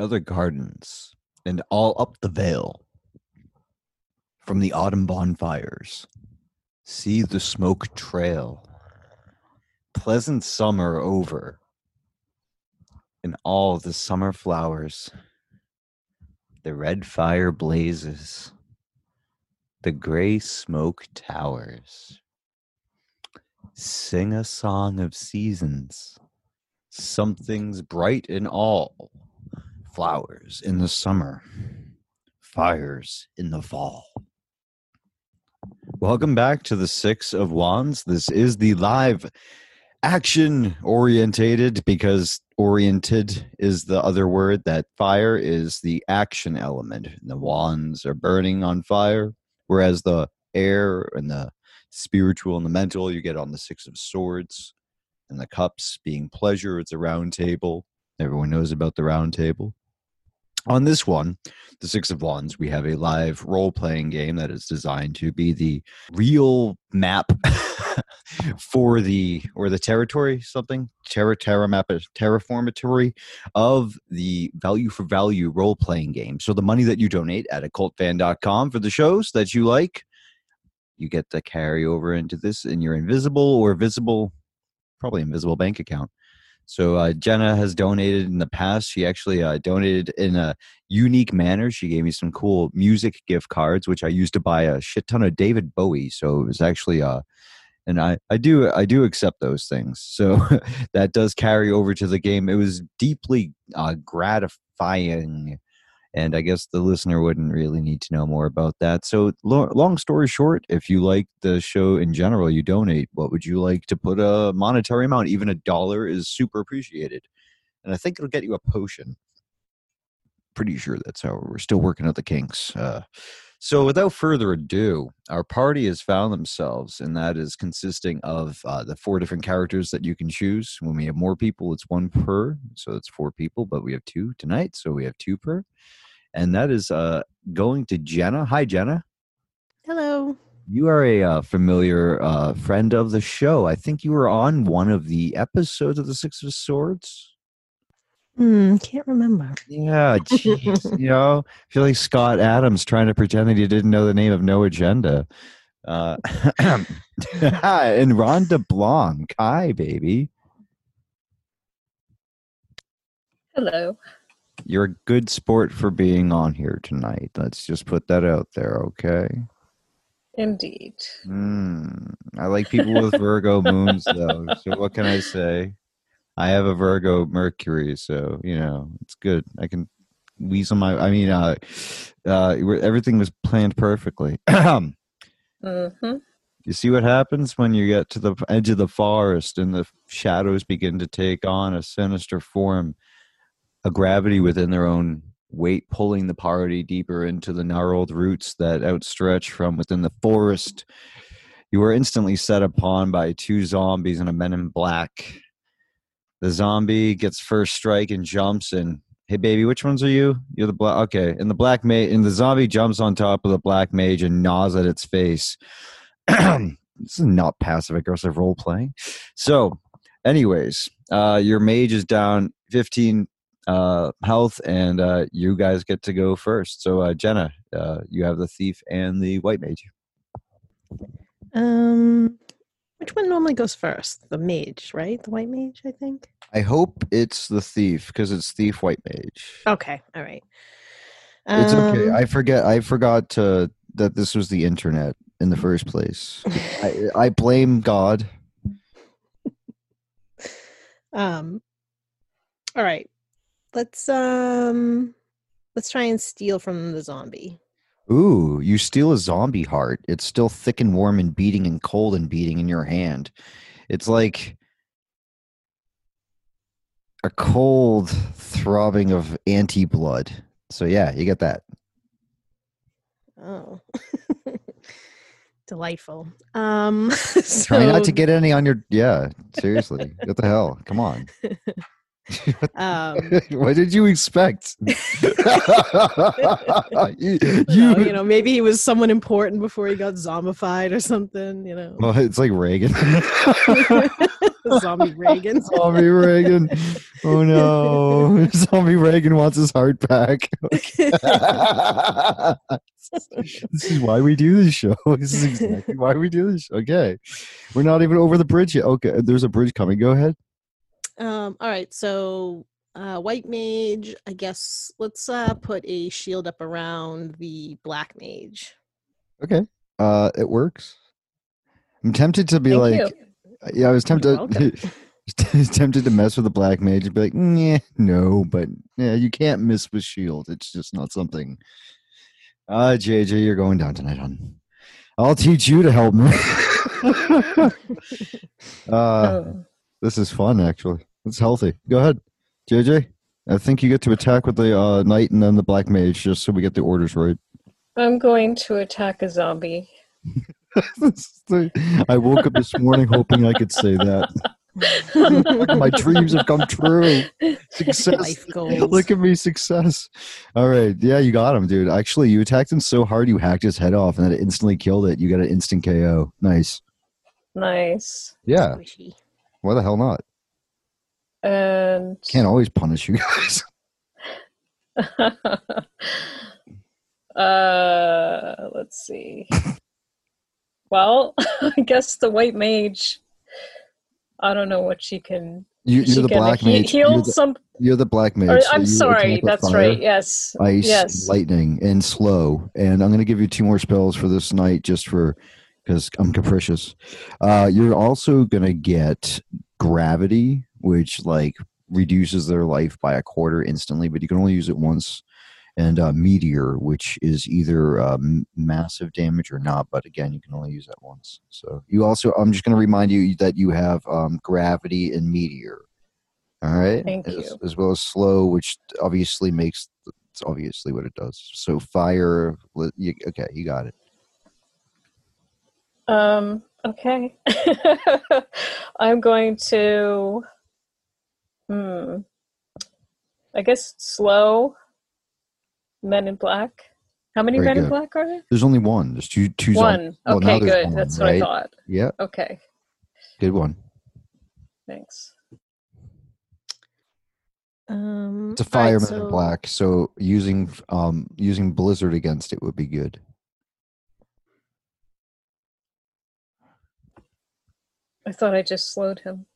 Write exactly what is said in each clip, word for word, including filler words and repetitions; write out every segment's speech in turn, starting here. other gardens and all up the vale from the autumn bonfires. See the smoke trail. Pleasant summer over. And all the summer flowers. The red fire blazes. The gray smoke towers. Sing a song of seasons. Something's bright in all. Flowers in the summer. Fires in the fall. Welcome back to the Six of Wands. This is the live action orientated because oriented is the other word. That fire is the action element. The wands are burning on fire, whereas the air and the spiritual and the mental you get on the Six of Swords, and the cups being pleasure. It's a round table. Everyone knows about the round table. On this one, the Six of Wands, we have a live role-playing game that is designed to be the real map for the, or the territory, something, terra, terra map, terraformatory of the value for value role-playing game. So the money that you donate at occult fan dot com for the shows that you like, you get to carry over into this in your invisible or visible, probably invisible bank account. So uh, Jenna has donated in the past. She actually uh, donated in a unique manner. She gave me some cool music gift cards, which I used to buy a shit ton of David Bowie. So it was actually, uh, and I, I do I do accept those things. So that does carry over to the game. It was deeply uh, gratifying, and I guess the listener wouldn't really need to know more about that. So lo- long story short, if you like the show in general, you donate. What would you like to put a monetary amount? Even a dollar is super appreciated. And I think it'll get you a potion. Pretty sure that's how we're still working out the kinks. Uh, so without further ado, our party has found themselves, and that is consisting of uh, the four different characters that you can choose. When we have more people, it's one per, so it's four people, but we have two tonight, so we have two per. And that is uh, going to Jenna. Hi, Jenna. Hello. You are a uh, familiar uh, friend of the show. I think you were on one of the episodes of the Six of Swords. Hmm, can't remember. Yeah, jeez. You know, I feel like Scott Adams trying to pretend that he didn't know the name of No Agenda. Uh, and Ron DeBlanc. Hi, baby. Hello. You're a good sport for being on here tonight. Let's just put that out there, okay? Indeed. Mm, I like people with Virgo moons, though. So what can I say? I have a Virgo Mercury, so, you know, it's good. I can weasel my, I mean, uh, uh, everything was planned perfectly. Mm-hmm. You see what happens when you get to the edge of the forest and the shadows begin to take on a sinister form, a gravity within their own weight, pulling the party deeper into the gnarled roots that outstretch from within the forest. You are instantly set upon by two zombies and a man in black. The zombie gets first strike and jumps and, hey, baby, which ones are you? You're the black. Okay. And the black mage and the zombie jumps on top of the black mage and gnaws at its face. This is not passive aggressive role playing. So anyways, uh, your mage is down fifteen uh, health, and uh, you guys get to go first. So uh, Jenna, uh, you have the thief and the white mage. Um... Which one normally goes first? The mage, right? The white mage, I think? I hope it's the thief, because it's thief, white mage. Okay, all right. Um, it's okay. I forget. I forgot to, that this was the internet in the first place. I, I blame God. um. All right. Let's um. Let's try and steal from the zombie. Ooh, you steal a zombie heart. It's still thick and warm and beating and cold and beating in your hand. It's like a cold throbbing of anti-blood. So yeah, you get that. Oh. Delightful. Um, so... Try not to get any on your... Yeah, seriously. What the hell? Come on. Um, what did you expect? you, you, know, you know, maybe he was someone important before he got zombified or something. You know, well, it's like Reagan, zombie Reagan, zombie Reagan. Oh no, zombie Reagan wants his heart back. This is why we do this show. This is exactly why we do this. Okay, we're not even over the bridge yet. Okay, there's a bridge coming. Go ahead. Um, all right, so uh, white mage, I guess let's uh, put a shield up around the black mage. Okay, uh, it works. I'm tempted to be Thank like, you. yeah, I was tempted, tempted to mess with the black mage and be like, nah, no, but yeah, you can't miss with shield. It's just not something. Uh, J J, you're going down tonight, hon. I'll teach you to help me. uh, oh. This is fun, actually. It's healthy. Go ahead, J J. I think you get to attack with the uh, knight and then the black mage, just so we get the orders right. I'm going to attack a zombie. I woke up this morning hoping I could say that. My dreams have come true. Success. Look at me, success. All right. Yeah, you got him, dude. Actually, you attacked him so hard you hacked his head off, and then it instantly killed it. You got an instant K O. Nice. Nice. Yeah. Squishy. Why the hell not? And can't always punish you guys. uh, let's see. Well, I guess the white mage. I don't know what she can. You, you're, she the can he, heal you're the black mage. some. You're the black mage. Or, so I'm sorry. That's fire, right. Yes. Ice, yes. Lightning, and slow. And I'm going to give you two more spells for this night, just for. Because I'm capricious. Uh, you're also going to get gravity, which like reduces their life by a quarter instantly, but you can only use it once. And uh, meteor, which is either um, massive damage or not, but again, you can only use that once. So you also, I'm just going to remind you that you have um, gravity and meteor. All right. Thank as, you. As well as slow, which obviously makes, it's obviously what it does. So fire. You, okay. You got it. Um, okay. I'm going to, hmm, I guess slow men in black. How many men in black are there? There's only one. There's two, two. One. Zon- okay, well, good. One, That's what right? I thought. Yeah. Okay. Good one. Thanks. Um, it's a fireman right, so- in black. So using, um, using Blizzard against it would be good. I thought I just slowed him.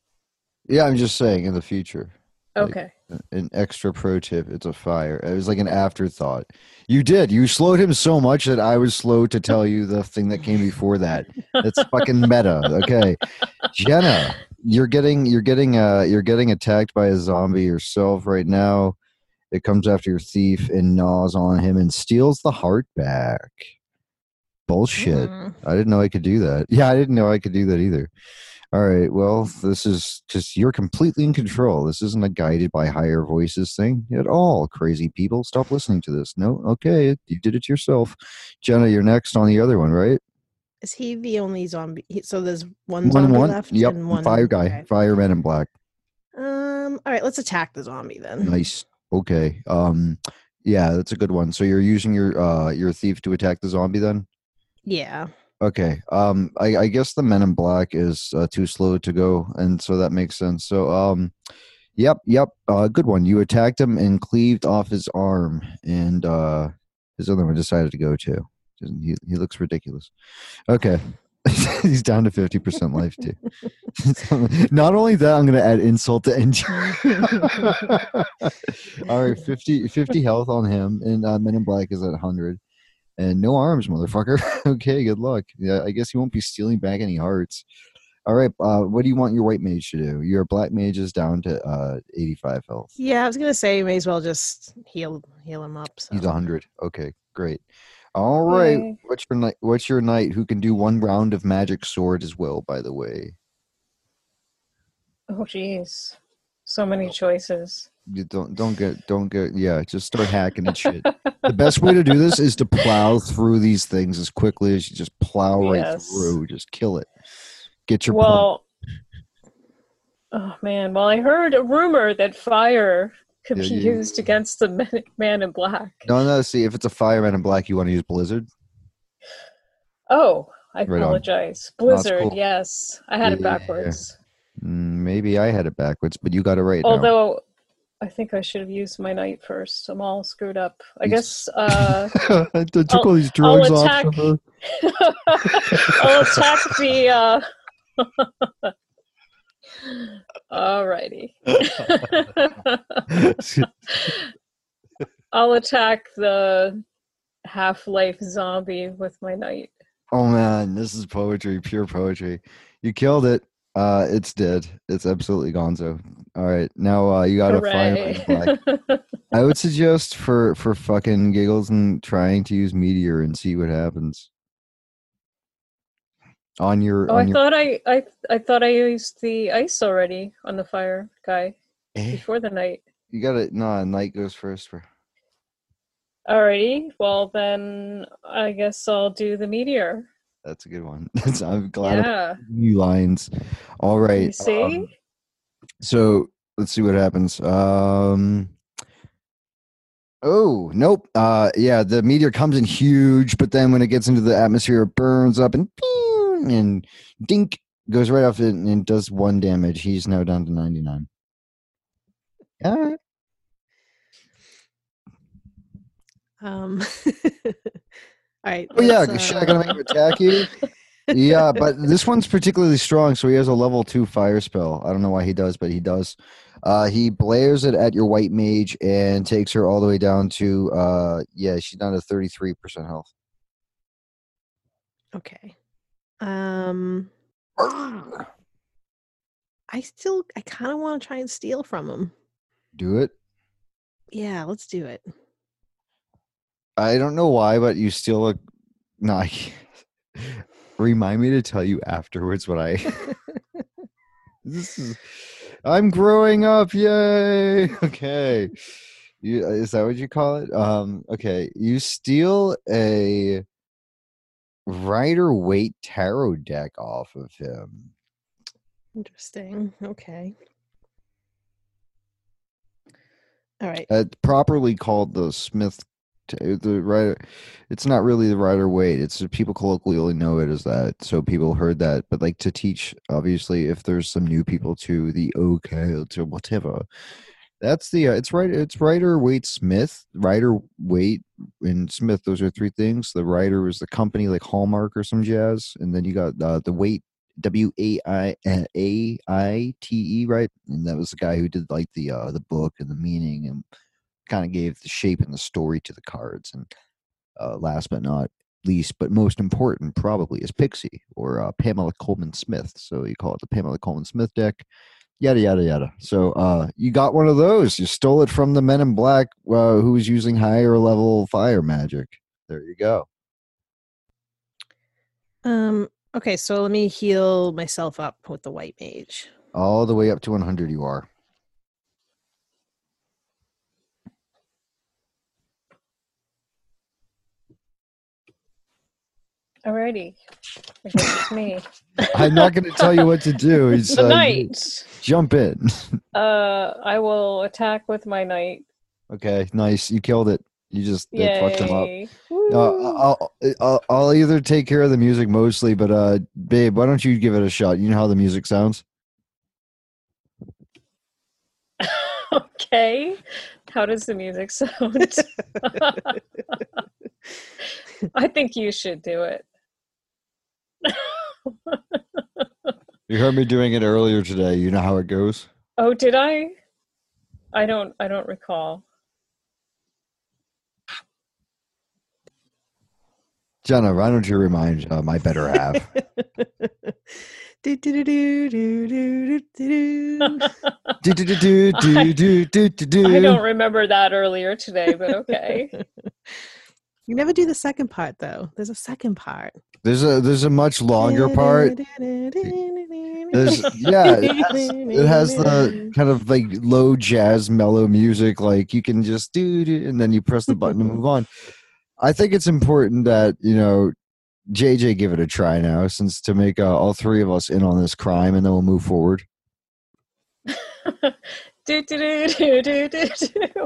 Yeah, I'm just saying in the future. Okay. Like, an extra pro tip, it's a fire. It was like an afterthought. You did. You slowed him so much that I was slow to tell you the thing that came before that. That's fucking meta. Okay. Jenna, you're getting you're getting uh you're getting attacked by a zombie yourself right now. It comes after your thief and gnaws on him and steals the heart back. Bullshit. Mm. I didn't know I could do that. Yeah, I didn't know I could do that either. All right, well, this is just, you're completely in control. This isn't a guided by higher voices thing at all, crazy people. Stop listening to this. No, okay, you did it yourself. Jenna, you're next on the other one, right? Is he the only zombie? So there's one, one zombie one. left? Yep, and one fire guy, okay. Fireman in black. Um. All right, let's attack the zombie then. Nice, okay. Um. Yeah, that's a good one. So you're using your uh your thief to attack the zombie then? Yeah. Okay. Um. I, I guess the men in black is uh, too slow to go, and so that makes sense. So, um, yep, yep. Uh, good one. You attacked him and cleaved off his arm, and uh, his other one decided to go too. He he looks ridiculous. Okay, he's down to fifty percent life too. Not only that, I'm going to add insult to injury. All right, fifty, fifty health on him, and uh, men in black is at a hundred. And no arms, motherfucker. Okay, good luck. Yeah, I guess you won't be stealing back any hearts. All right, uh, what do you want your white mage to do? Your black mage is down to uh, eighty-five health. Yeah, I was going to say you may as well just heal heal him up. So. He's one hundred. Okay, great. All right, okay. What's your knight, what's your knight who can do one round of magic sword as well, by the way? Oh, jeez. So many choices. You don't don't get don't get yeah. Just start hacking at shit. The best way to do this is to plow through these things as quickly as you just plow right yes. through. Just kill it. Get your well. Pump. Oh, man. Well, I heard a rumor that fire could yeah, be you, used against the man, man in black. No, no. See, if it's a fire man in black, you want to use Blizzard? Oh, I right apologize. On. Blizzard, no, cool. Yes. I had yeah, it backwards. Yeah. Maybe I had it backwards, but you got it right. Although, now. I think I should have used my knight first. I'm all screwed up. I guess uh, I took I'll, all these drugs I'll attack, off of I'll attack the... Uh, Alrighty. I'll attack the half-life zombie with my knight. Oh man, this is poetry, pure poetry. You killed it. Uh, it's dead. It's absolutely gonzo. All right, now uh, you got to find black. I would suggest for for fucking giggles and trying to use meteor and see what happens. On your oh, on I your... thought I, I I thought I used the ice already on the fire guy eh? before the night. You got it. No, night goes first. For... Alrighty. Well, then I guess I'll do the meteor. That's a good one. That's, I'm glad. Yeah. New lines. All right. You see. Um, so let's see what happens. Um. Oh, nope. Uh, yeah, the meteor comes in huge, but then when it gets into the atmosphere, it burns up and. And dink goes right off it and does one damage. He's now down to ninety-nine. All right. Um. All right. Oh yeah, uh... Shaq gonna make him attack you. Yeah, but this one's particularly strong, so he has a level two fire spell. I don't know why he does, but he does. Uh, he blares it at your white mage and takes her all the way down to uh, yeah, she's down to thirty-three percent health. Okay. Um, I still, I kind of want to try and steal from him. Do it. Yeah, let's do it. I don't know why, but you still look. No, I can't. Remind me to tell you afterwards what I. This is. I'm growing up! Yay! Okay, you, is that what you call it? Um, okay, you steal a Rider-Waite tarot deck off of him. Interesting. Okay. All right. Uh, properly called the Smith, t- the Rider. It's not really the Rider-Waite. It's people colloquially know it as that. So people heard that, but like to teach, obviously, if there's some new people to the okay to whatever. That's the uh, it's right. It's Rider-Waite-Smith, Rider-Waite and Smith. Those are three things. The Rider is the company, like Hallmark or some jazz, and then you got uh, the Waite, W A I A I T E, right? And that was the guy who did like the uh, the book and the meaning, and kind of gave the shape and the story to the cards. And uh, last but not least, but most important, probably is Pixie or uh, Pamela Coleman Smith. So you call it the Pamela Coleman Smith deck. Yada, yada, yada. So uh, you got one of those. You stole it from the men in black uh, who was using higher level fire magic. There you go. Um. Okay, so let me heal myself up with the white mage. All the way up to one hundred you are. Alrighty, I guess it's me. I'm not going to tell you what to do. It's uh, knight. Jump in. uh, I will attack with my knight. Okay, nice. You killed it. You just it fucked him up. No, I'll, I'll I'll either take care of the music mostly, but uh, babe, why don't you give it a shot? You know how the music sounds. Okay, how does the music sound? I think you should do it. You heard me doing it earlier today. You know how it goes? Oh, did I? I don't I don't recall. Jenna, why don't you remind uh, my better half? Do do do do do do do do do do do do. I don't remember that earlier today, but okay. You never do the second part though. There's a second part. There's a there's a much longer part. There's, yeah, it has, it has the kind of like low jazz mellow music. Like you can just do, do and then you press the button and move on. I think it's important that you know J J give it a try now, since to make uh, all three of us in on this crime, and then we'll move forward. do, do, do, do, do, do.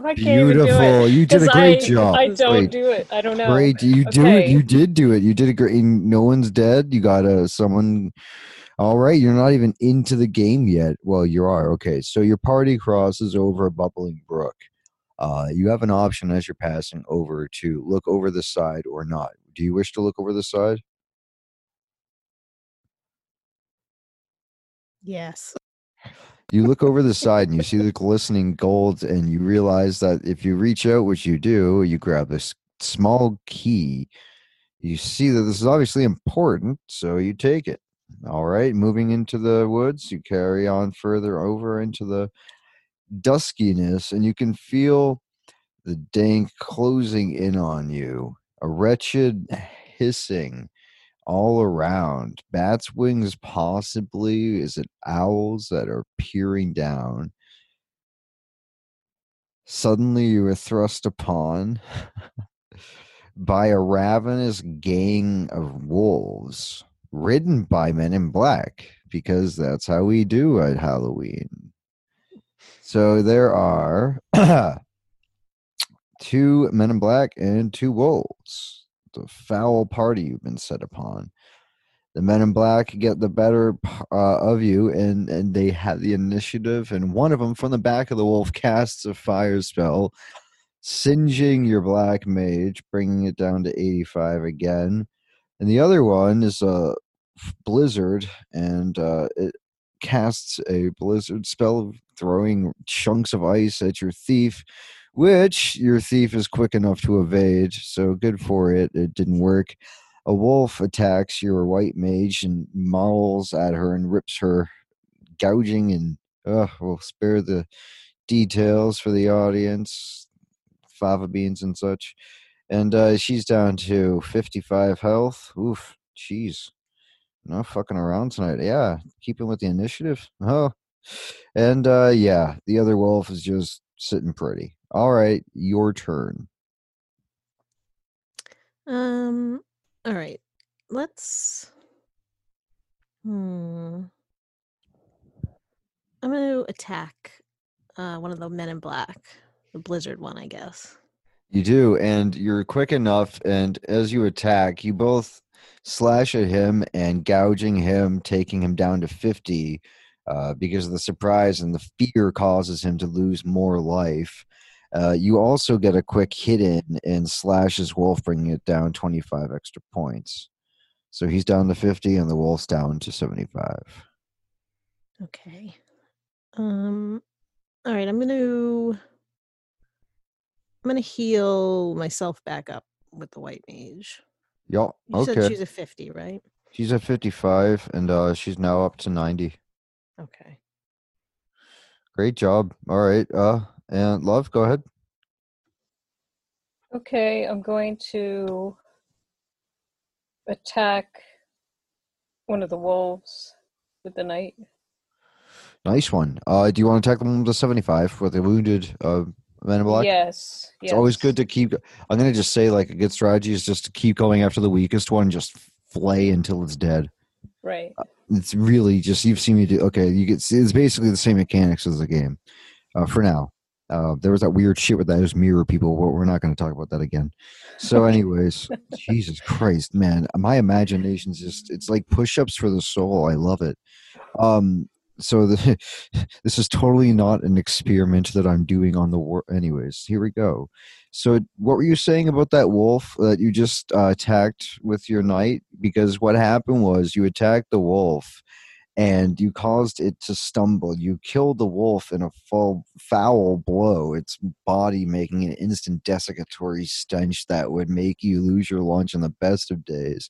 I can't Beautiful. Do it, you did a great I, job. I don't like, do it. I don't know. Great. You okay. do it. You did do it. You did a great. No one's dead. You got a someone. All right. You're not even into the game yet. Well, you are. Okay. So your party crosses over a bubbling brook. Uh, you have an option as you're passing over to look over the side or not. Do you wish to look over the side? Yes. You look over the side and you see the glistening gold, and you realize that if you reach out, which you do, you grab this small key. You see that this is obviously important, so you take it. All right, moving into the woods, you carry on further over into the duskiness, and you can feel the dank closing in on you, a wretched hissing all around. Bats' wings, possibly. Is it owls that are peering down? Suddenly you are thrust upon by a ravenous gang of wolves ridden by men in black, because that's how we do at Halloween. So there are two men in black and two wolves. The foul party you've been set upon. The men in black get the better uh, of you, and, and they have the initiative, and one of them from the back of the wolf casts a fire spell, singeing your black mage, bringing it down to eighty-five again. And the other one is a blizzard, and uh, it casts a blizzard spell, throwing chunks of ice at your thief, which your thief is quick enough to evade, so good for it. It didn't work. A wolf attacks your white mage and mauls at her and rips her, gouging, and uh, we'll spare the details for the audience, fava beans and such. And uh, she's down to fifty-five health. Oof, jeez. No fucking around tonight. Yeah, keeping with the initiative. Oh, and uh, yeah, the other wolf is just sitting pretty. All right, your turn. Um. All right. Let's. Hmm. I'm going to attack uh, one of the men in black, the blizzard one, I guess. You do, and you're quick enough. And as you attack, you both slash at him and gouging him, taking him down to fifty, uh, because of the surprise and the fear causes him to lose more life. Uh, you also get a quick hit in and slashes wolf, bringing it down twenty-five extra points. So he's down to fifty, and the wolf's down to seventy-five. Okay. Um. All right. I'm gonna. I'm gonna heal myself back up with the white mage. Yeah. Okay. You said she's a fifty, right? She's a fifty-five, and uh, she's now up to ninety. Okay. Great job. All right. Uh. And Love, go ahead. Okay, I'm going to attack one of the wolves with the knight. Nice one. Uh, do you want to attack the one with the seventy-five with the wounded uh, man in black? Yes. It's yes. always good to keep... I'm going to just say, like, a good strategy is just to keep going after the weakest one and just flay until it's dead. Right. Uh, it's really just... You've seen me do... Okay, you get, it's basically the same mechanics as the game uh, for now. Uh, there was that weird shit with those mirror people. We're not going to talk about that again. So anyways, Jesus Christ, man. My imagination's just, it's like push-ups for the soul. I love it. Um, so the, this is totally not an experiment that I'm doing on the war. Anyways, here we go. So what were you saying about that wolf that you just uh, attacked with your knight? Because what happened was you attacked the wolf, and you caused it to stumble. You killed the wolf in a full, foul blow, its body making an instant desiccatory stench that would make you lose your lunch on the best of days.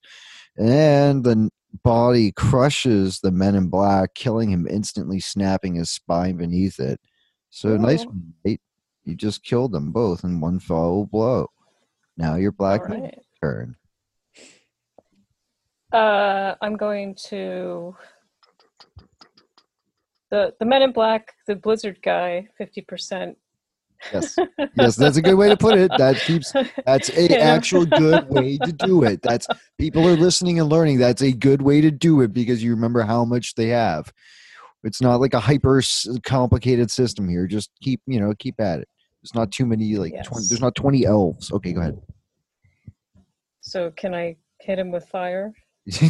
And the body crushes the men in black, killing him instantly, snapping his spine beneath it. So oh. nice one, mate. You just killed them both in one foul blow. Now your black right. man's turn. Uh, I'm going to... The the men in black, the blizzard guy, fifty percent. Yes. Yes, that's a good way to put it. That keeps that's a yeah. actual good way to do it. That's people are listening and learning. That's a good way to do it because you remember how much they have. It's not like a hyper complicated system here. Just keep, you know, keep at it. There's not too many, like, yes. twenty, there's not twenty elves. Okay, go ahead. So can I hit him with fire?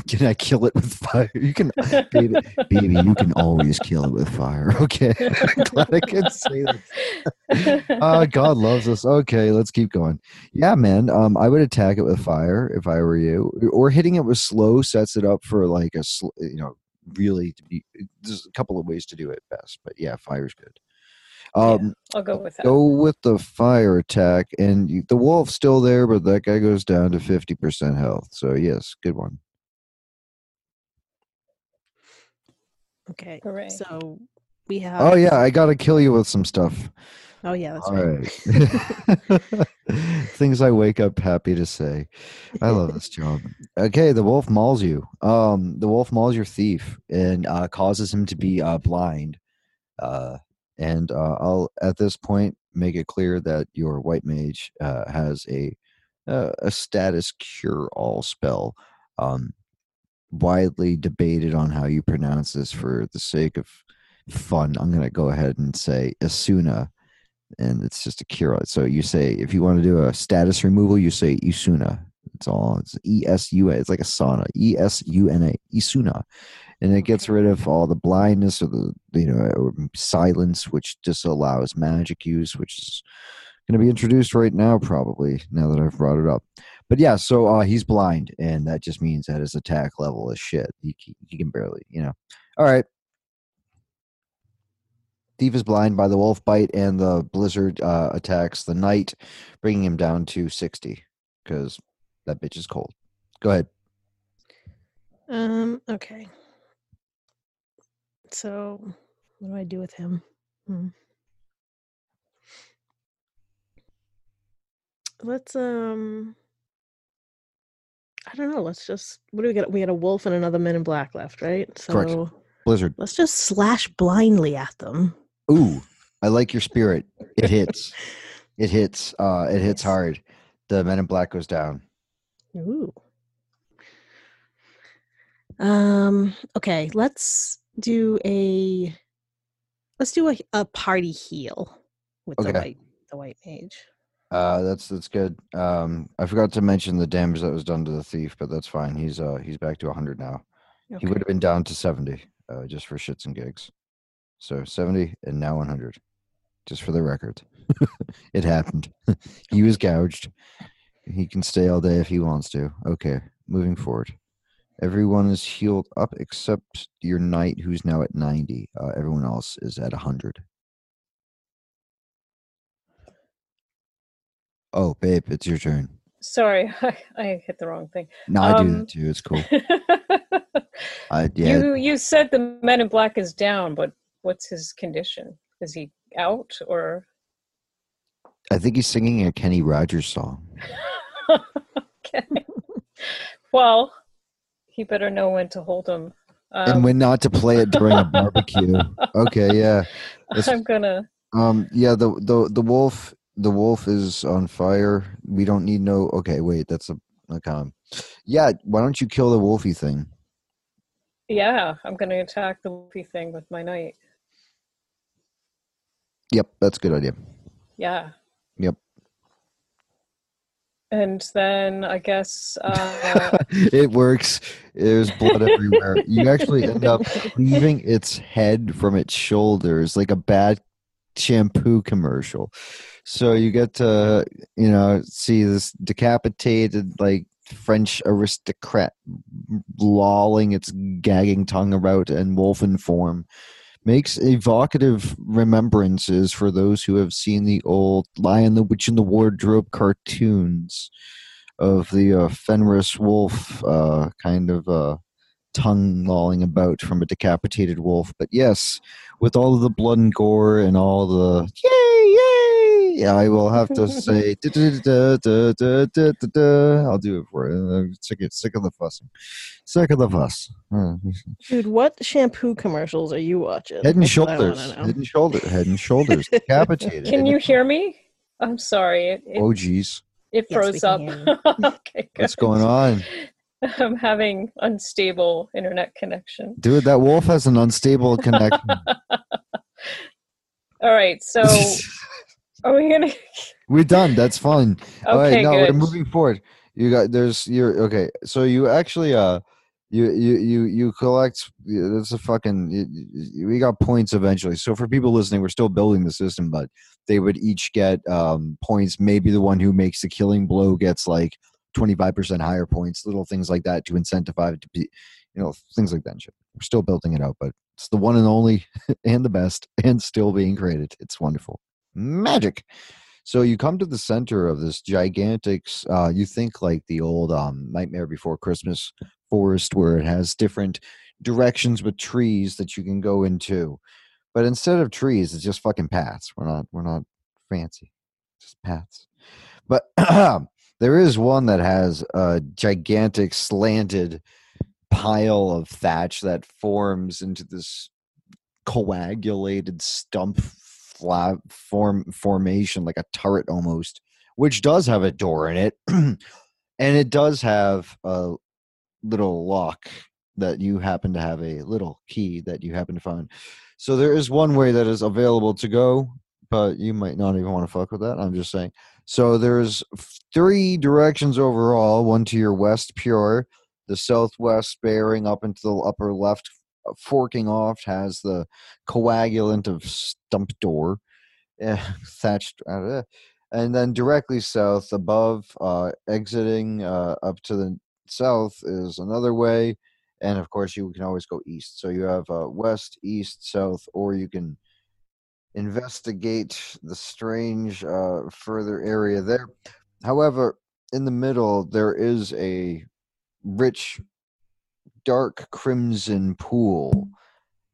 Can I kill it with fire? You can, baby, baby, you can always kill it with fire. Okay. I'm glad I could say that. Uh, God loves us. Okay, let's keep going. Yeah, man. Um, I would attack it with fire if I were you. Or hitting it with slow sets it up for like a, sl- you know, really to be, there's a couple of ways to do it best. But yeah, fire's good. Um, yeah, I'll go with that. Go with the fire attack. And you, the wolf's still there, but that guy goes down to fifty percent health. So yes, good one. Okay, hooray. So we have... Oh, yeah, I got to kill you with some stuff. Oh, yeah, that's all right. right. Things I wake up happy to say. I love this job. Okay, the wolf mauls you. Um, the wolf mauls your thief and uh, causes him to be uh, blind. Uh, and uh, I'll, at this point, make it clear that your white mage uh, has a, uh, a status cure-all spell. Um widely debated on how you pronounce this. For the sake of fun, I'm going to go ahead and say Isuna, and it's just a cure. So you say, if you want to do a status removal, you say Isuna. It's all, it's E S U A. It's like a sauna. E S U N A, Isuna. And it gets rid of all the blindness or the, you know, or silence, which disallows magic use, which is going to be introduced right now, probably, now that I've brought it up. But yeah, so uh, he's blind, and that just means that his attack level is shit. He, he can barely, you know. All right. Thief is blind by the wolf bite, and the blizzard uh, attacks the knight, bringing him down to sixty, because that bitch is cold. Go ahead. Um. Okay. So what do I do with him? Hmm. Let's, um, I don't know. Let's just, what do we got? We got a wolf and another man in black left, right? So correct. Blizzard. Let's just slash blindly at them. Ooh, I like your spirit. It hits. It hits. Uh, it hits hard. The man in black goes down. Ooh. Um, okay. Let's do a, let's do a, a party heal with okay. the white, the white mage. Uh, that's that's good. Um, I forgot to mention the damage that was done to the thief, but that's fine. He's uh he's back to one hundred now. Okay. He would have been down to seventy, uh, just for shits and gigs. So seventy and now one hundred, just for the record. It happened. He was gouged. He can stay all day if he wants to. Okay, moving forward. Everyone is healed up except your knight, who's now at ninety. Uh, everyone else is at one hundred. Oh, babe, it's your turn. Sorry, I, I hit the wrong thing. No, I um, do that too. It's cool. I, yeah. You you said the man in black is down, but what's his condition? Is he out or? I think he's singing a Kenny Rogers song. Okay. Well, he better know when to hold him. Um, and when not to play it during a barbecue. Okay, yeah. That's, I'm gonna. Um. Yeah. The the the wolf. The wolf is on fire. We don't need no... Okay, wait. That's a, a com. Yeah, why don't you kill the wolfy thing? Yeah, I'm going to attack the wolfy thing with my knight. Yep, that's a good idea. Yeah. Yep. And then I guess... Uh, it works. There's blood everywhere. You actually end up leaving its head from its shoulders like a bad shampoo commercial. So you get to, you know, see this decapitated, like, French aristocrat lolling its gagging tongue about in wolfen form. Makes evocative remembrances for those who have seen the old Lion, the Witch, and the Wardrobe cartoons of the uh, Fenris wolf uh, kind of uh, tongue lolling about from a decapitated wolf. But yes, with all of the blood and gore and all the yay, yay, yeah, I will have to say, da, da, da, da, da, da, da. I'll do it for you. I'm sick of, sick of the fussing. Sick of the fuss. Dude, what shampoo commercials are you watching? Head and Shoulders. Head and Shoulders. Head and Shoulders. Decapitated. Can you hear me? I'm sorry. It, it, oh, geez. It froze yes, up. Okay, good. What's going on? I'm having unstable internet connection. Dude, that wolf has an unstable connection. All right, so are we gonna? We're done. That's fine. Okay, all right, now we're moving forward. You got there's you're okay. So you actually uh, you you you you collect. That's a fucking. You, you, we got points eventually. So for people listening, we're still building the system, but they would each get um points. Maybe the one who makes the killing blow gets like twenty-five percent higher points, little things like that to incentivize, to be, you know, things like that. And shit. We're still building it out, but it's the one and only and the best and still being created. It's wonderful. Magic. So you come to the center of this gigantic, uh, you think like the old um, Nightmare Before Christmas forest where it has different directions with trees that you can go into. But instead of trees, it's just fucking paths. We're not, we're not fancy. Just paths. But there is one that has a gigantic slanted pile of thatch that forms into this coagulated stump form formation, like a turret almost, which does have a door in it. And it does have a little lock that you happen to have, a little key that you happen to find. So there is one way that is available to go, but you might not even want to fuck with that. I'm just saying. So there's three directions overall, one to your west pure, the southwest bearing up into the upper left, forking off has the coagulant of stump door, eh, thatched, uh, and then directly south above, uh, exiting uh, up to the south is another way, and of course you can always go east. So you have uh, west, east, south, or you can investigate the strange uh, further area there. However, in the middle, there is a rich, dark crimson pool,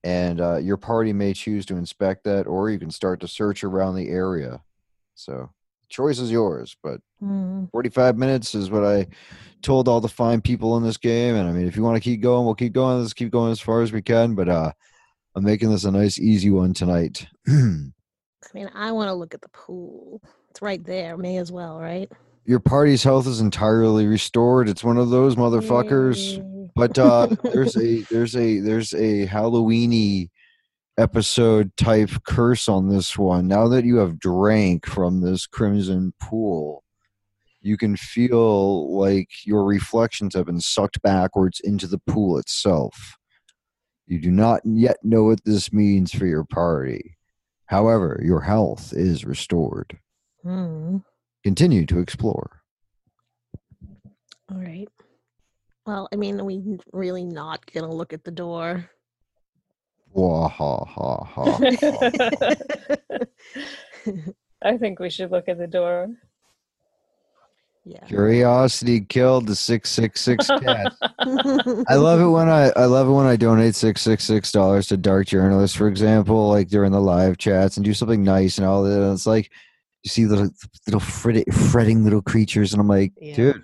and uh, your party may choose to inspect that, or you can start to search around the area. So choice is yours, but mm. forty-five minutes is what I told all the fine people in this game. And I mean, if you want to keep going, we'll keep going. Let's keep going as far as we can, but uh, I'm making this a nice, easy one tonight. I mean, I want to look at the pool. It's right there. May as well, right? Your party's health is entirely restored. It's one of those motherfuckers. Yay. But uh, there's a there's a there's a Halloweeny episode type curse on this one. Now that you have drank from this crimson pool, you can feel like your reflections have been sucked backwards into the pool itself. You do not yet know what this means for your party. However, your health is restored. Mm. Continue to explore. All right. Well, I mean, are we really not going to look at the door? Wah, ha, ha, ha, ha. I think we should look at the door. Yeah. Curiosity killed the six six six cat. I love it when I I love it when I donate six hundred sixty-six dollars to dark journalists, for example, like during the live chats, and do something nice and all that. And it's like you see little little fret, fretting little creatures, and I'm like, yeah. dude,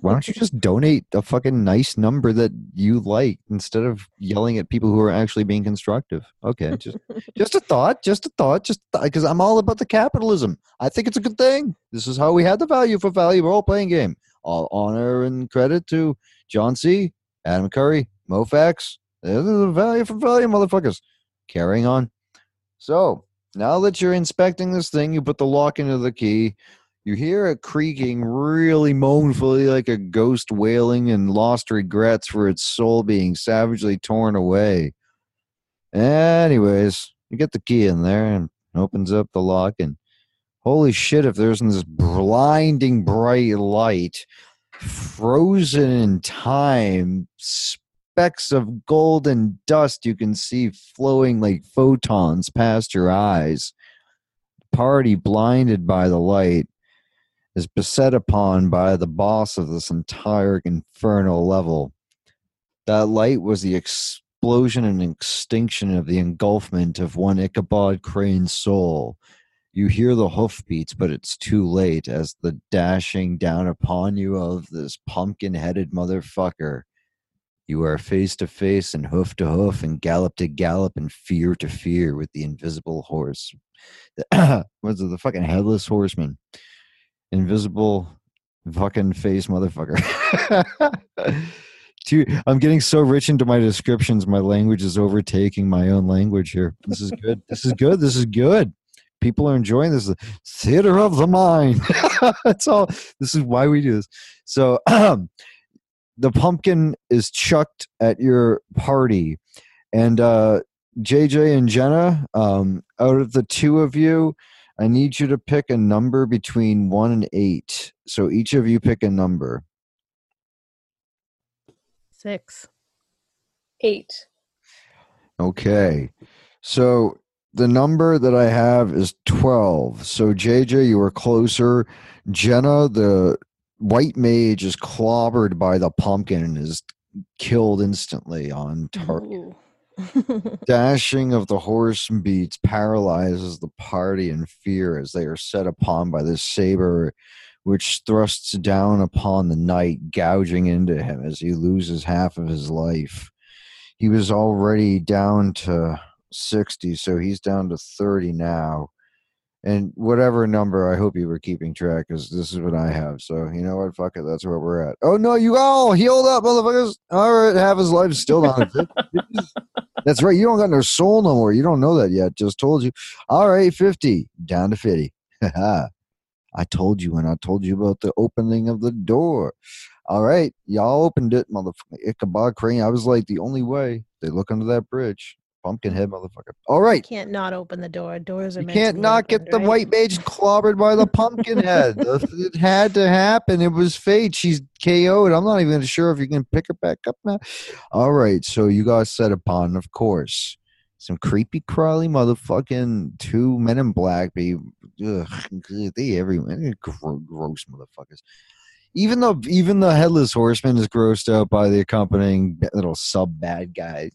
why don't you just donate a fucking nice number that you like instead of yelling at people who are actually being constructive? Okay, just just a thought, just a thought, just because I'm all about the capitalism. I think it's a good thing. This is how we had the value for value role-playing game. All honor and credit to John C., Adam Curry, MoFAX. This is a value for value, motherfuckers. Carrying on. So now that you're inspecting this thing, you put the lock into the key. You hear it creaking really moanfully like a ghost wailing and lost regrets for its soul being savagely torn away. Anyways, you get the key in there and opens up the lock, and holy shit, if there isn't this blinding bright light, frozen in time, specks of golden dust you can see flowing like photons past your eyes. Party, blinded by the light, is beset upon by the boss of this entire infernal level. That light was the explosion and extinction of the engulfment of one Ichabod Crane's soul. You hear the hoofbeats, but it's too late as the dashing down upon you of this pumpkin-headed motherfucker. You are face to face and hoof to hoof and gallop to gallop and fear to fear with the invisible horse. Was it the fucking headless horseman? Invisible fucking face motherfucker. Dude, I'm getting so rich into my descriptions. My language is overtaking my own language here. This is good. This is good. This is good. People are enjoying this. Theater of the mind. That's all. This is why we do this. So um, the pumpkin is chucked at your party. And uh, J J and Jenna, um, out of the two of you, I need you to pick a number between one and eight. So each of you pick a number. Six. Eight. Okay. So the number that I have is twelve. So J J, you were closer. Jenna, the white mage, is clobbered by the pumpkin and is killed instantly on target. Dashing of the horse beats paralyzes the party in fear as they are set upon by this saber, which thrusts down upon the knight, gouging into him as he loses half of his life. He was already down to sixty, so he's down to thirty now. And whatever number, I hope you were keeping track, because this is what I have. So, you know what? Fuck it. That's where we're at. Oh, no, you all healed up, motherfuckers. All right, half his life is still not. That's right. You don't got no soul no more. You don't know that yet. Just told you. All right, fifty. Down to fifty. Ha I told you when I told you about the opening of the door. All right. Y'all opened it, motherfucker. Ichabod Crane. I was like, the only way. They look under that bridge. Pumpkin head, motherfucker. All right. You can't not open the door. Doors are you meant can't to not open, get the right? White mage clobbered by the pumpkin head. It had to happen. It was fate. She's K O'd. I'm not even sure if you can pick her back up now. All right. So you got set upon, of course. Some creepy, crawly motherfucking two men in black. Be ugh, they everywhere. Gross, gross motherfuckers. Even though even the headless horseman is grossed out by the accompanying little sub bad guy.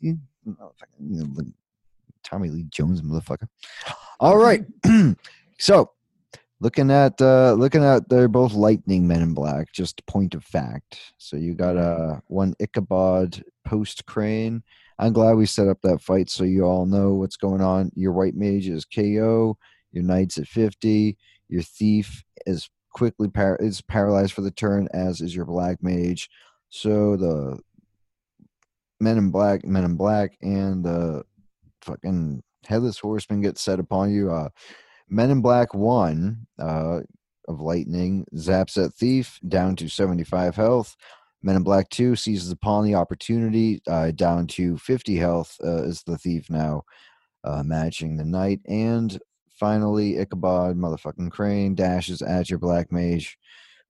Tommy Lee Jones, motherfucker. All right. So, looking at uh, looking at, they're both lightning men in black. Just point of fact. So you got uh, one Ichabod post crane. I'm glad we set up that fight so you all know what's going on. Your white mage is K O. Your knight's at fifty. Your thief is quickly par- is paralyzed for the turn, as is your black mage. So the men in black, men in black, and the uh, fucking headless horseman gets set upon you. Uh, men in black one uh, of lightning zaps that thief down to seventy-five health. Men in black two seizes upon the opportunity, uh, down to fifty health uh, is the thief now, uh, matching the knight. And finally, Ichabod motherfucking Crane dashes at your black mage,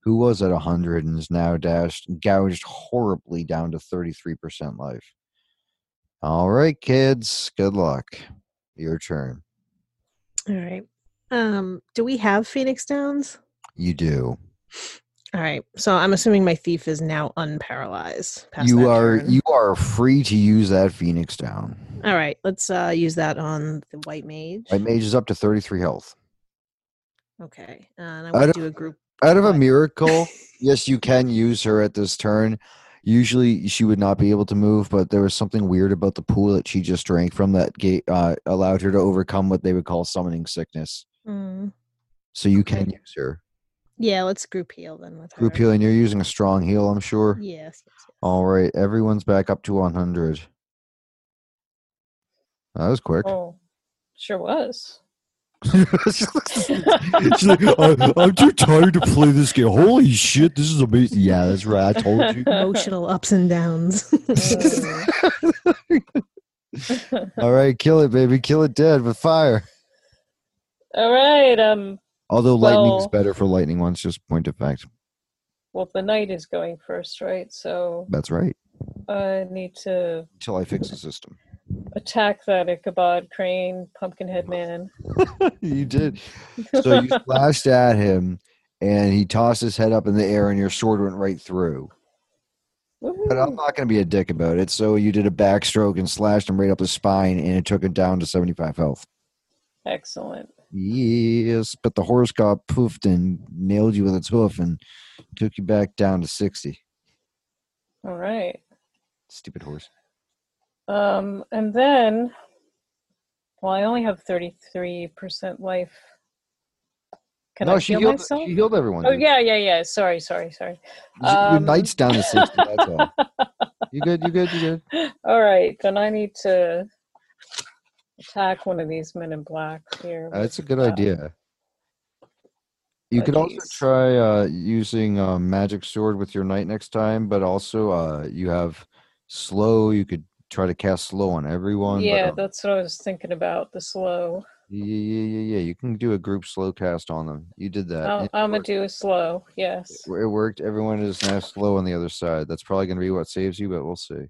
who was at one hundred and is now dashed, gouged horribly down to thirty-three percent life. All right, kids, good luck. Your turn. All right. Um, do we have Phoenix Downs? You do. All right, so I'm assuming my thief is now unparalyzed. You are turn. You are free to use that Phoenix Down. All right, let's uh, use that on the white mage. White mage is up to thirty-three health. Okay, uh, and I want to do a group. Out of a miracle, yes, you can use her at this turn. Usually she would not be able to move, but there was something weird about the pool that she just drank from that gate uh, allowed her to overcome what they would call summoning sickness. Mm. So you okay. can use her. Yeah, let's group heal then with her. Group heal, and you're using a strong heal, I'm sure? Yes. yes, yes. All right, everyone's back up to one hundred. That was quick. Oh, sure was. She's like, she's like, I, I'm too tired to play this game. Holy shit, this is amazing. Yeah, that's right. I told you. Emotional ups and downs. All right, kill it, baby. Kill it dead with fire. All right. Um. Although lightning's well, better for lightning ones, just point of fact. Well, the knight is going first, right? So that's right. I need to until I fix the system. Attack that Ichabod Crane pumpkinhead man. You did. So you flashed at him and he tossed his head up in the air and your sword went right through. Woo-hoo. But I'm not going to be a dick about it. So you did a backstroke and slashed him right up the spine and it took him down to seventy-five health. Excellent. Yes, but the horse got poofed and nailed you with its hoof and took you back down to sixty. All right. Stupid horse. Um, and then, well, I only have thirty-three percent life. Can no, I she heal healed, myself? She healed everyone. Oh, dude. yeah, yeah, yeah. Sorry, sorry, sorry. Um, your knight's down to sixty, that's all. You good, you good, you good. All right, then I need to attack one of these men in black here. Uh, that's a good um, idea. You could also try uh, using uh, magic sword with your knight next time, but also uh, you have slow. You could try to cast slow on everyone. Yeah, but, um, that's what I was thinking about, the slow. Yeah, yeah, yeah, yeah. You can do a group slow cast on them. You did that. I'll, I'm going to do a slow, yes. It, it worked. Everyone is now slow on the other side. That's probably going to be what saves you, but we'll see.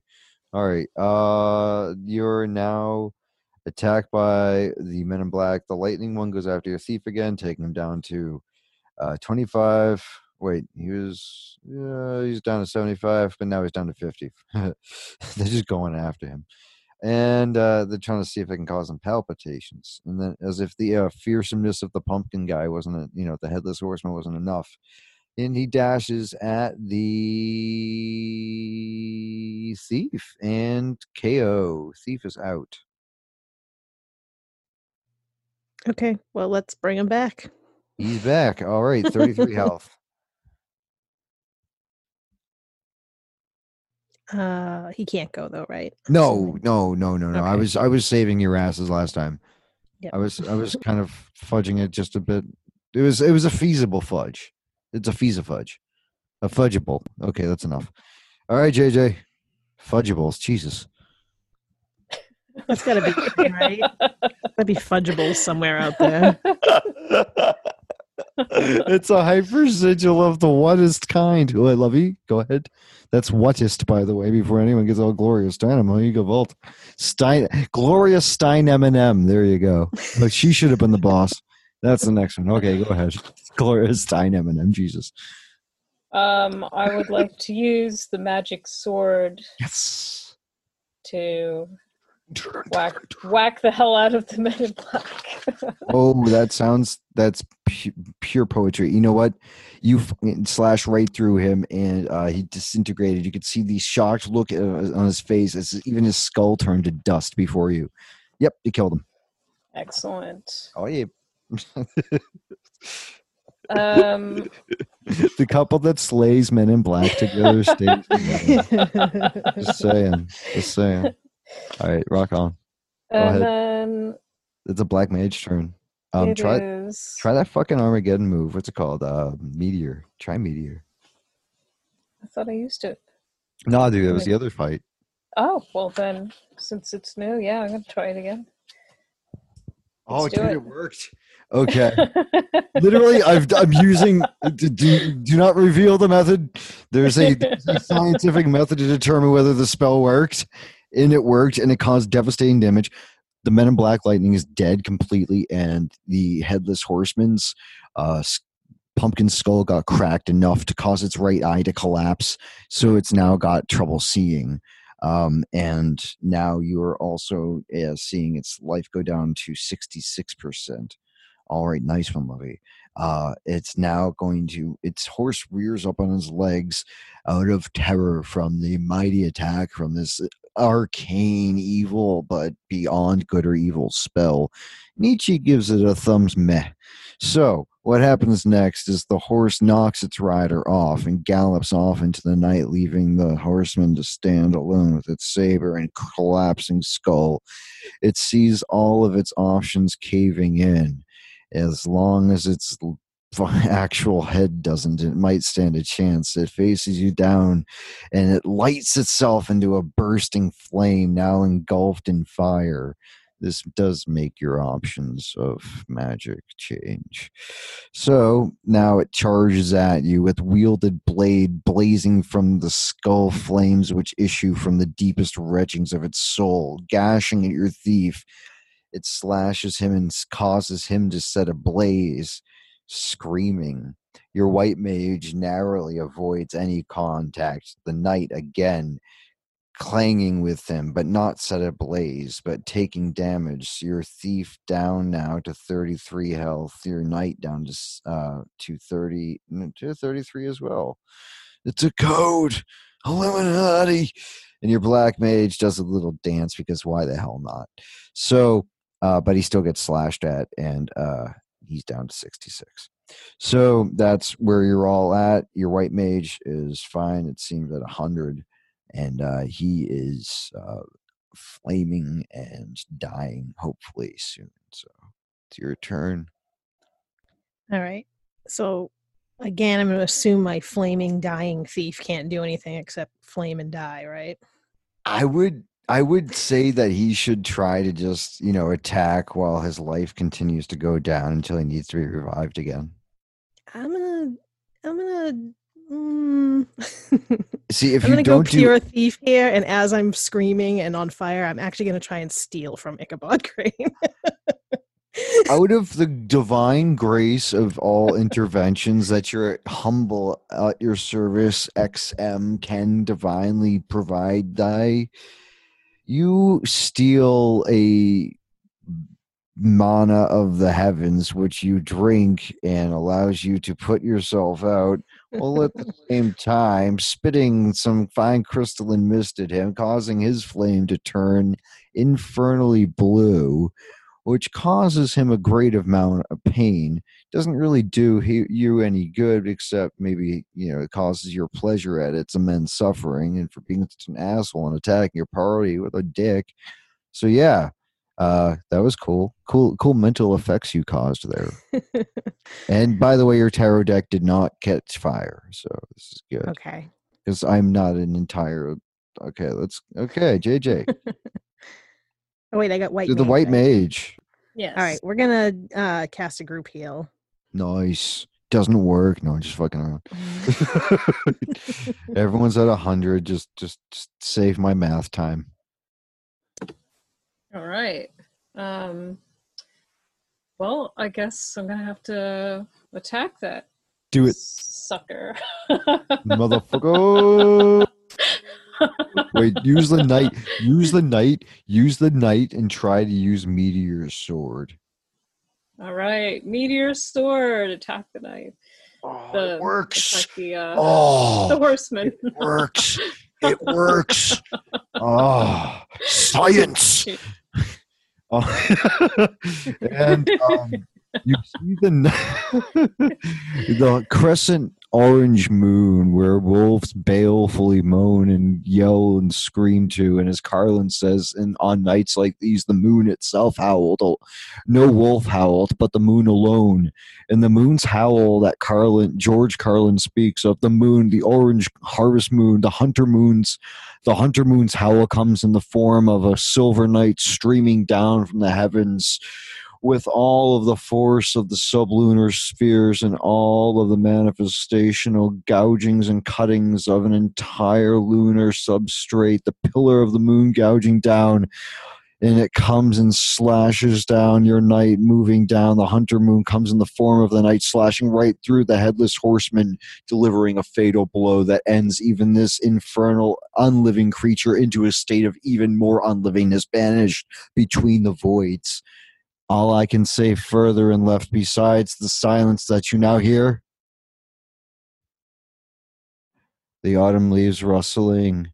All right. Uh, you're now attacked by the men in black. The lightning one goes after your thief again, taking him down to... Uh, twenty-five. Wait, he was. Uh, he's down to seventy-five, but now he's down to fifty. They're just going after him, and uh, they're trying to see if they can cause him palpitations. And then, as if the uh, fearsomeness of the pumpkin guy wasn't, a, you know, the headless horseman wasn't enough, and he dashes at the thief and K O. Thief is out. Okay, well, let's bring him back. He's back. All right, thirty-three health. Uh, he can't go though, right? No, no, no, no, no. Okay. I was, I was saving your asses last time. Yep. I was, I was kind of fudging it just a bit. It was, it was a feasible fudge. It's a feasible fudge, a fudgeable. Okay, that's enough. All right, J J, fudgeables. Jesus. That's gotta be right. That'd be fudgeable somewhere out there. It's a hyper sigil of the whatest kind. Oh, I love you. Go ahead. That's whatest, by the way, before anyone gets all Gloria Steinem. How you go, Volt? Stein, Gloria Steinem and M. There you go. Like she should have been the boss. That's the next one. Okay, go ahead. Gloria Steinem and M. Jesus. Um, I would like to use the magic sword. Yes. To. Whack, whack the hell out of the men in black. Oh, that sounds, that's pu- pure poetry. You know what? You slash right through him and uh, he disintegrated. You could see the shocked look on his face as even his skull turned to dust before you. Yep, you killed him. Excellent. Oh, yeah. um, the couple that slays men in black together stays together. Just saying. Just saying. All right, rock on. Go and ahead. Then it's a black mage turn. Um, it try, is. Try that fucking Armageddon move. What's it called? Uh, meteor. Try meteor. I thought I used it. No, dude, that was the other fight. Oh well, then since it's new, yeah, I'm gonna try it again. Let's oh, dude, it. it worked. Okay. Literally, I've, I'm using, do, do not reveal the method. There's a, there's a scientific method to determine whether the spell worked. And it worked, and it caused devastating damage. The men in black lightning is dead completely, and the headless horseman's uh, pumpkin skull got cracked enough to cause its right eye to collapse, so it's now got trouble seeing. Um, and now you're also uh, seeing its life go down to sixty-six percent. All right, nice one, Lovey. Uh, it's now going to, its horse rears up on its legs out of terror from the mighty attack from this arcane evil, but beyond good or evil spell. Nietzsche gives it a thumbs meh. So what happens next is the horse knocks its rider off and gallops off into the night, leaving the horseman to stand alone with its saber and collapsing skull. It sees all of its options caving in. As long as its actual head doesn't, it might stand a chance. It faces you down, and it lights itself into a bursting flame, now engulfed in fire. This does make your options of magic change. So now it charges at you with wielded blade blazing from the skull flames which issue from the deepest retchings of its soul, gashing at your thief. It slashes him and causes him to set ablaze, screaming. Your white mage narrowly avoids any contact. The knight again clanging with him, but not set ablaze, but taking damage. Your thief down now to thirty-three health. Your knight down to uh, two thirty, to thirty-three as well. It's a code, Illuminati. And your black mage does a little dance because why the hell not? So. Uh, but he still gets slashed at, and uh, he's down to sixty-six. So that's where you're all at. Your white mage is fine. It seems at one hundred, and uh, he is uh, flaming and dying hopefully soon. So it's your turn. All right. So again, I'm going to assume my flaming, dying thief can't do anything except flame and die, right? I would... I would say that he should try to just, you know, attack while his life continues to go down until he needs to be revived again. I'm gonna, I'm gonna, mm, see if I'm you gonna don't go pure do... thief here. And as I'm screaming and on fire, I'm actually gonna try and steal from Ichabod Crane. Out of the divine grace of all interventions that your humble at uh, your service X M can divinely provide thy. You steal a mana of the heavens, which you drink and allows you to put yourself out, while at the same time spitting some fine crystalline mist at him, causing his flame to turn infernally blue, which causes him a great amount of pain. Doesn't really do he, you any good, except maybe, you know, it causes your pleasure at its immense suffering and for being such an asshole and attacking your party with a dick. So yeah, uh, that was cool. Cool cool mental effects you caused there. And by the way, your tarot deck did not catch fire, so this is good. Okay. Because I'm not an entire... Okay, let's... Okay, J J. Oh, wait, I got white so mage. The white right? mage. Yes. All right, we're going to uh, cast a group heal. Nice. Doesn't work. No, I'm just fucking around. Everyone's at one hundred. Just, just, just save my math time. All right. Um, well, I guess I'm going to have to attack that. Do it. Sucker. Motherfucker. Wait, use the knight, use the knight, use the knight, and try to use Meteor Sword. All right, Meteor Sword, attack the knight. Oh, the, it works. The, uh, oh, the horseman. It works. It works. Oh, science. Oh. And um, you see the, the crescent orange moon where wolves balefully moan and yell and scream to, and as Carlin says, and on nights like these the moon itself howled. No wolf howled, but the moon alone. And the moon's howl that Carlin, George Carlin, speaks of, the moon, the orange harvest moon, the hunter moon's the hunter moon's howl comes in the form of a silver night streaming down from the heavens with all of the force of the sublunar spheres and all of the manifestational gougings and cuttings of an entire lunar substrate, the pillar of the moon gouging down, and it comes and slashes down your knight, moving down. The hunter moon comes in the form of the knight, slashing right through the headless horseman, delivering a fatal blow that ends even this infernal, unliving creature into a state of even more unlivingness, banished between the voids. All I can say further and left besides the silence that you now hear. The autumn leaves rustling.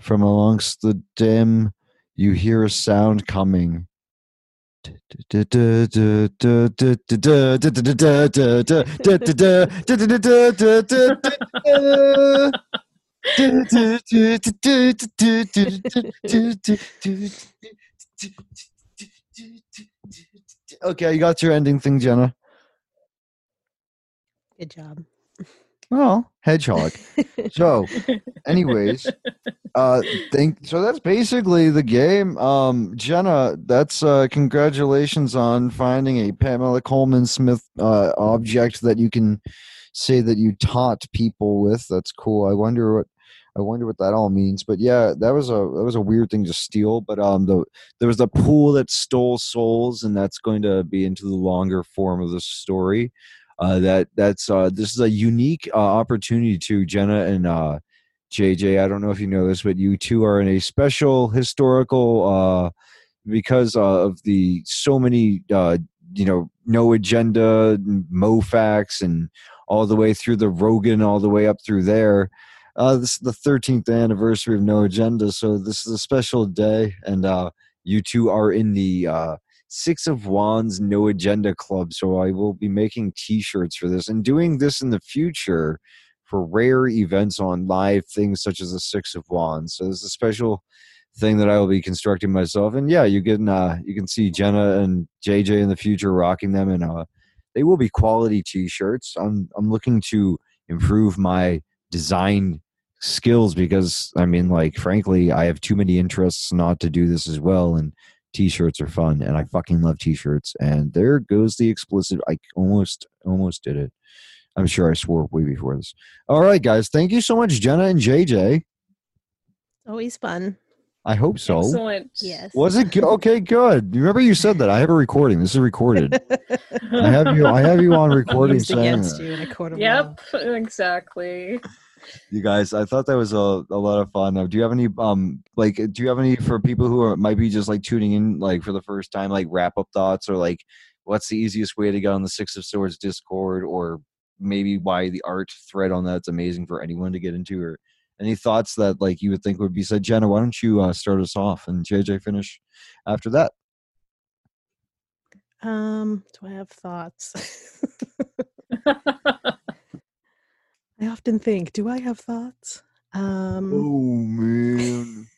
From amongst the dim, you hear a sound coming. Okay, you got your ending thing, Jenna. Good job. Well, hedgehog. So, anyways, uh, think so. That's basically the game. Um, Jenna, that's uh, congratulations on finding a Pamela Coleman Smith uh, object that you can say that you taught people with. That's cool. I wonder what. I wonder what that all means, but yeah, that was a that was a weird thing to steal. But um, the there was the pool that stole souls, and that's going to be into the longer form of the story. Uh, that that's uh, this is a unique uh, opportunity to Jenna and uh, J J. I don't know if you know this, but you two are in a special historical uh, because of the so many uh, you know No Agenda, MoFAX, and all the way through the Rogan, all the way up through there. Uh, this is the thirteenth anniversary of No Agenda, so this is a special day, and uh, you two are in the uh, Six of Wands No Agenda Club. So I will be making T-shirts for this and doing this in the future for rare events on live things such as the Six of Wands. So this is a special thing that I will be constructing myself. And yeah, you can uh, you can see Jenna and J J in the future rocking them, and uh, they will be quality T-shirts. I'm I'm looking to improve my design skills because, I mean, like, frankly, I have too many interests not to do this as well, and T-shirts are fun, and I fucking love T-shirts. And there goes the explicit. I almost almost did it. I'm sure I swore way before this. All right, guys. Thank you so much, Jenna and J J. Always fun. I hope so. Excellent. Yes. Was it good? Okay, good. Remember you said that. I have a recording. This is recorded. I have you I have you on recording saying that. You in a court of yep, law. Exactly. You guys, I thought that was a, a lot of fun. Do you have any um like do you have any for people who are might be just like tuning in like for the first time, like wrap up thoughts, or like what's the easiest way to get on the Six of Swords Discord, or maybe why the art thread on that's amazing for anyone to get into, or any thoughts that like you would think would be said? Jenna, why don't you uh, start us off, and J J finish after that? Um, do I have thoughts? I often think, do I have thoughts? Um, oh man!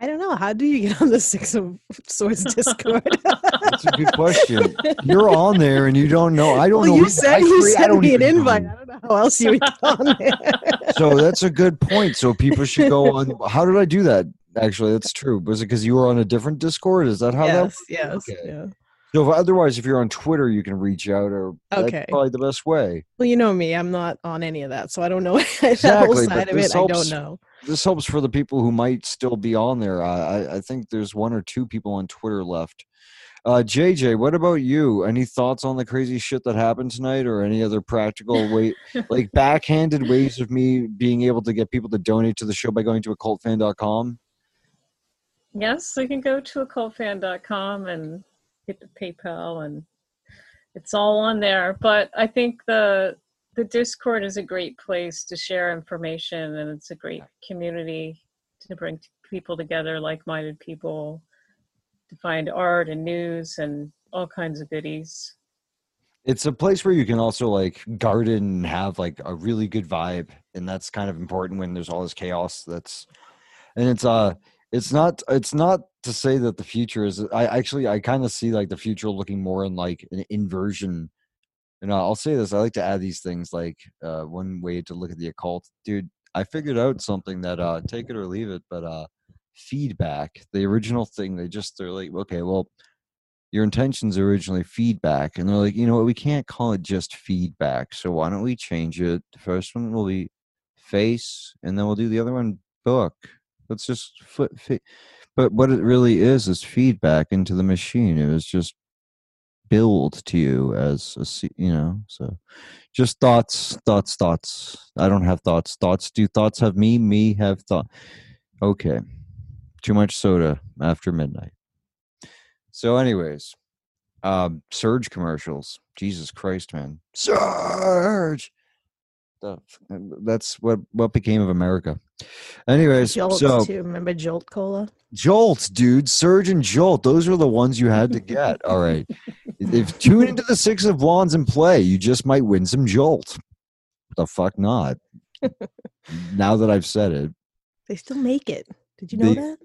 I don't know. How do you get on the Six of Swords Discord? That's a good question. You're on there and you don't know. I don't well, know. You said you free, sent me an invite. Know. I don't know how else you would get on there. So that's a good point. So people should go on. How did I do that? Actually, that's true. Was it because you were on a different Discord? Is that how yes, that works? Yes. Okay. Yeah. So if, otherwise, if you're on Twitter, you can reach out, or okay. That's probably the best way. Well, you know me. I'm not on any of that, so I don't know exactly, that whole side of it. Helps, I don't know. This helps for the people who might still be on there. I, I think there's one or two people on Twitter left. Uh, J J, what about you? Any thoughts on the crazy shit that happened tonight, or any other practical way, like backhanded ways of me being able to get people to donate to the show by going to occult fan dot com? Yes, they can go to occult fan dot com and get the PayPal, and it's all on there. But I think the the Discord is a great place to share information, and it's a great community to bring people together, like-minded people, to find art and news and all kinds of goodies. It's a place where you can also like garden and have like a really good vibe, and that's kind of important when there's all this chaos. That's and it's uh it's not it's not to say that the future is, I actually, I kind of see like the future looking more in like an inversion. And I'll say this, I like to add these things like uh, one way to look at the occult. Dude, I figured out something that uh, take it or leave it, but uh, feedback, the original thing, they just, they're like, okay, well, your intention's originally feedback. And they're like, you know what, we can't call it just feedback. So why don't we change it? The first one will be face, and then we'll do the other one book. Let's just foot feet. But what it really is is feedback into the machine. It was just billed to you as a, you know. So, just thoughts, thoughts, thoughts. I don't have thoughts. Thoughts. Do thoughts have me? Me have thought. Okay. Too much soda after midnight. So, anyways, um, Surge commercials. Jesus Christ, man! Surge. That's what what became of America. Anyways, Jolt so too. Remember Jolt Cola? Jolt, dude, Surge and Jolt. Those are the ones you had to get. All right, if tune into the Six of Wands and play, you just might win some Jolt. The fuck not? Now that I've said it, they still make it. Did you know they, that?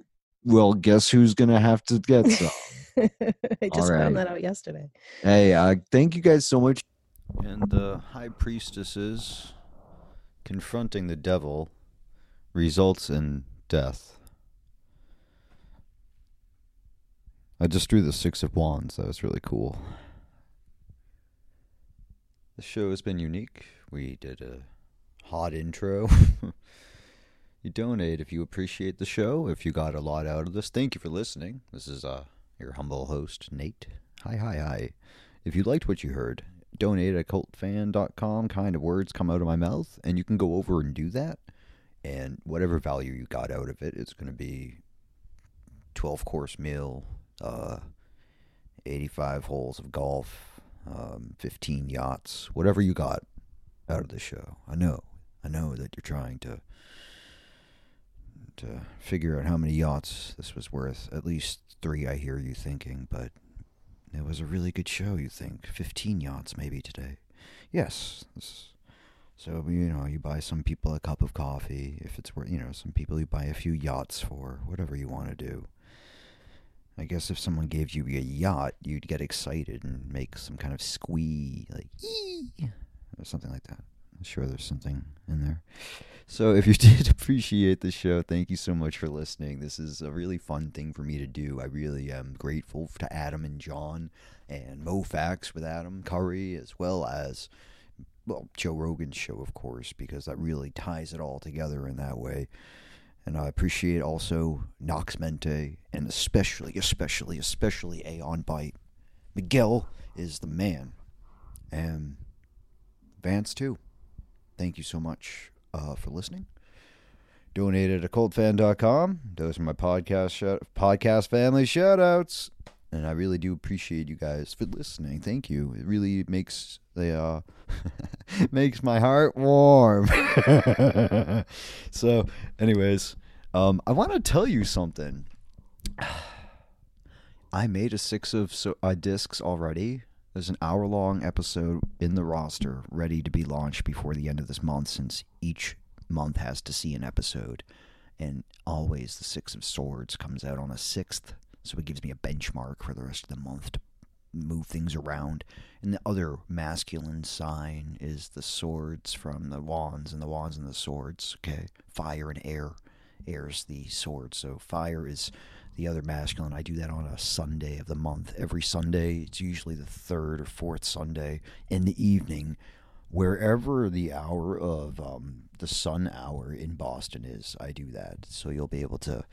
Well, guess who's gonna have to get some? I just right. found that out yesterday. Hey, uh, thank you guys so much. And the high priestesses. Confronting the devil results in death. I just drew the Six of Wands. That was really cool. The show has been unique. We did a hot intro. You donate if you appreciate the show, if you got a lot out of this. Thank you for listening. This is uh, your humble host, Nate. Hi, hi, hi. If you liked what you heard, donate at occult fan dot com. Kind of words come out of my mouth, and you can go over and do that, and whatever value you got out of it, it's going to be twelve course meal, uh, eighty-five holes of golf, um, fifteen yachts, whatever you got out of the show. I know I know that you're trying to to figure out how many yachts this was worth. At least three, I hear you thinking, but it was a really good show, you think. Fifteen yachts maybe today. Yes. So, you know, you buy some people a cup of coffee, if it's worth, you know, some people you buy a few yachts for, whatever you want to do. I guess if someone gave you a yacht, you'd get excited and make some kind of squee, like, ee, or something like that. I'm sure there's something in there. So if you did appreciate the show, thank you so much for listening. This is a really fun thing for me to do. I really am grateful to Adam and John and MoFAX with Adam Curry, as well as, well, Joe Rogan's show, of course, because that really ties it all together in that way. And I appreciate also Nox Mente, and especially, especially, especially Aeon Byte. Miguel is the man. And Vance, too. Thank you so much uh, for listening. Donate at occult fan dot com. Those are my podcast shout- podcast family shout-outs. And I really do appreciate you guys for listening. Thank you. It really makes the uh, makes my heart warm. So, anyways, um, I want to tell you something. I made a six of so, uh, discs already. There's an hour-long episode in the roster ready to be launched before the end of this month, since each month has to see an episode. And always the Six of Swords comes out on a sixth. So it gives me a benchmark for the rest of the month to move things around. And the other masculine sign is the swords from the wands, and the wands and the swords, okay? Fire and air. Air's the sword. So fire is the other masculine. I do that on a Sunday of the month. Every Sunday, it's usually the third or fourth Sunday in the evening, wherever the hour of um, the sun hour in Boston is, I do that. So you'll be able to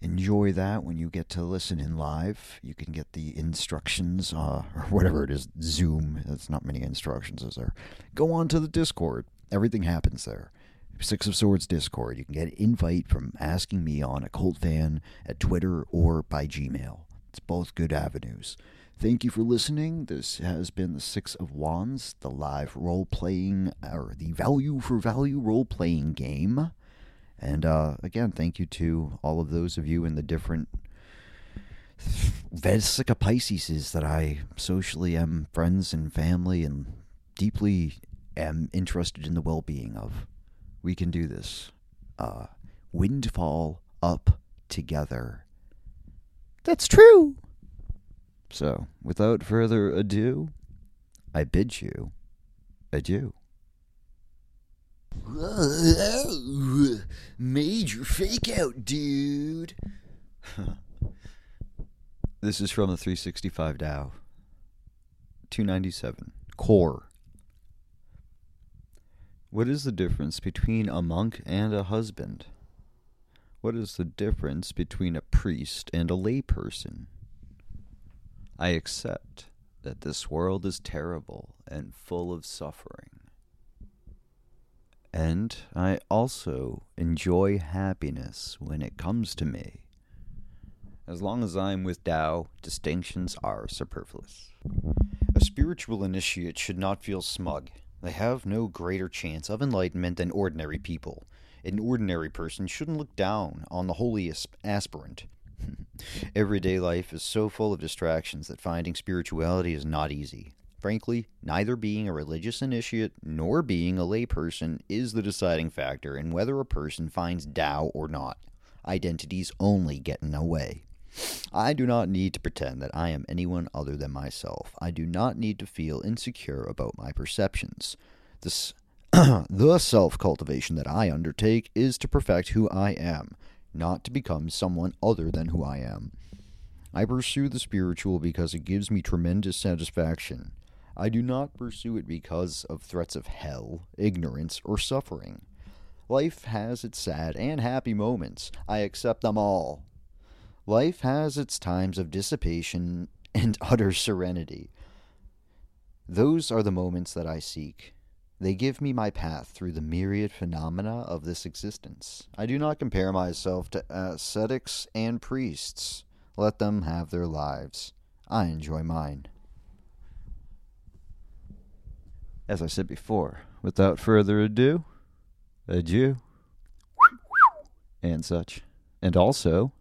enjoy that when you get to listen in live. You can get the instructions, uh, or whatever it is, Zoom. That's not many instructions, is there? Go on to the Discord. Everything happens there. Six of Swords Discord. You can get an invite from asking me on occultfan at Twitter or by Gmail. It's both good avenues. Thank you for listening. This has been the Six of Wands, the live role-playing, or the value-for-value role-playing game. And uh, again, thank you to all of those of you in the different Vesica Pisceses that I socially am friends and family and deeply am interested in the well-being of. We can do this. Uh, windfall up together. That's true! So, without further ado, I bid you adieu. Whoa, major fake out, dude. This is from the three sixty-five Tao. two ninety-seven. Core. What is the difference between a monk and a husband? What is the difference between a priest and a layperson? I accept that this world is terrible and full of suffering. And I also enjoy happiness when it comes to me. As long as I'm with Tao, distinctions are superfluous. A spiritual initiate should not feel smug. They have no greater chance of enlightenment than ordinary people. An ordinary person shouldn't look down on the holy aspirant. Everyday life is so full of distractions that finding spirituality is not easy. Frankly, neither being a religious initiate nor being a layperson is the deciding factor in whether a person finds Tao or not. Identities only get in the way. I do not need to pretend that I am anyone other than myself. I do not need to feel insecure about my perceptions. This, the self-cultivation that I undertake is to perfect who I am, not to become someone other than who I am. I pursue the spiritual because it gives me tremendous satisfaction. I do not pursue it because of threats of hell, ignorance, or suffering. Life has its sad and happy moments. I accept them all. Life has its times of dissipation and utter serenity. Those are the moments that I seek. They give me my path through the myriad phenomena of this existence. I do not compare myself to ascetics and priests. Let them have their lives. I enjoy mine. As I said before, without further ado, adieu, and such. and also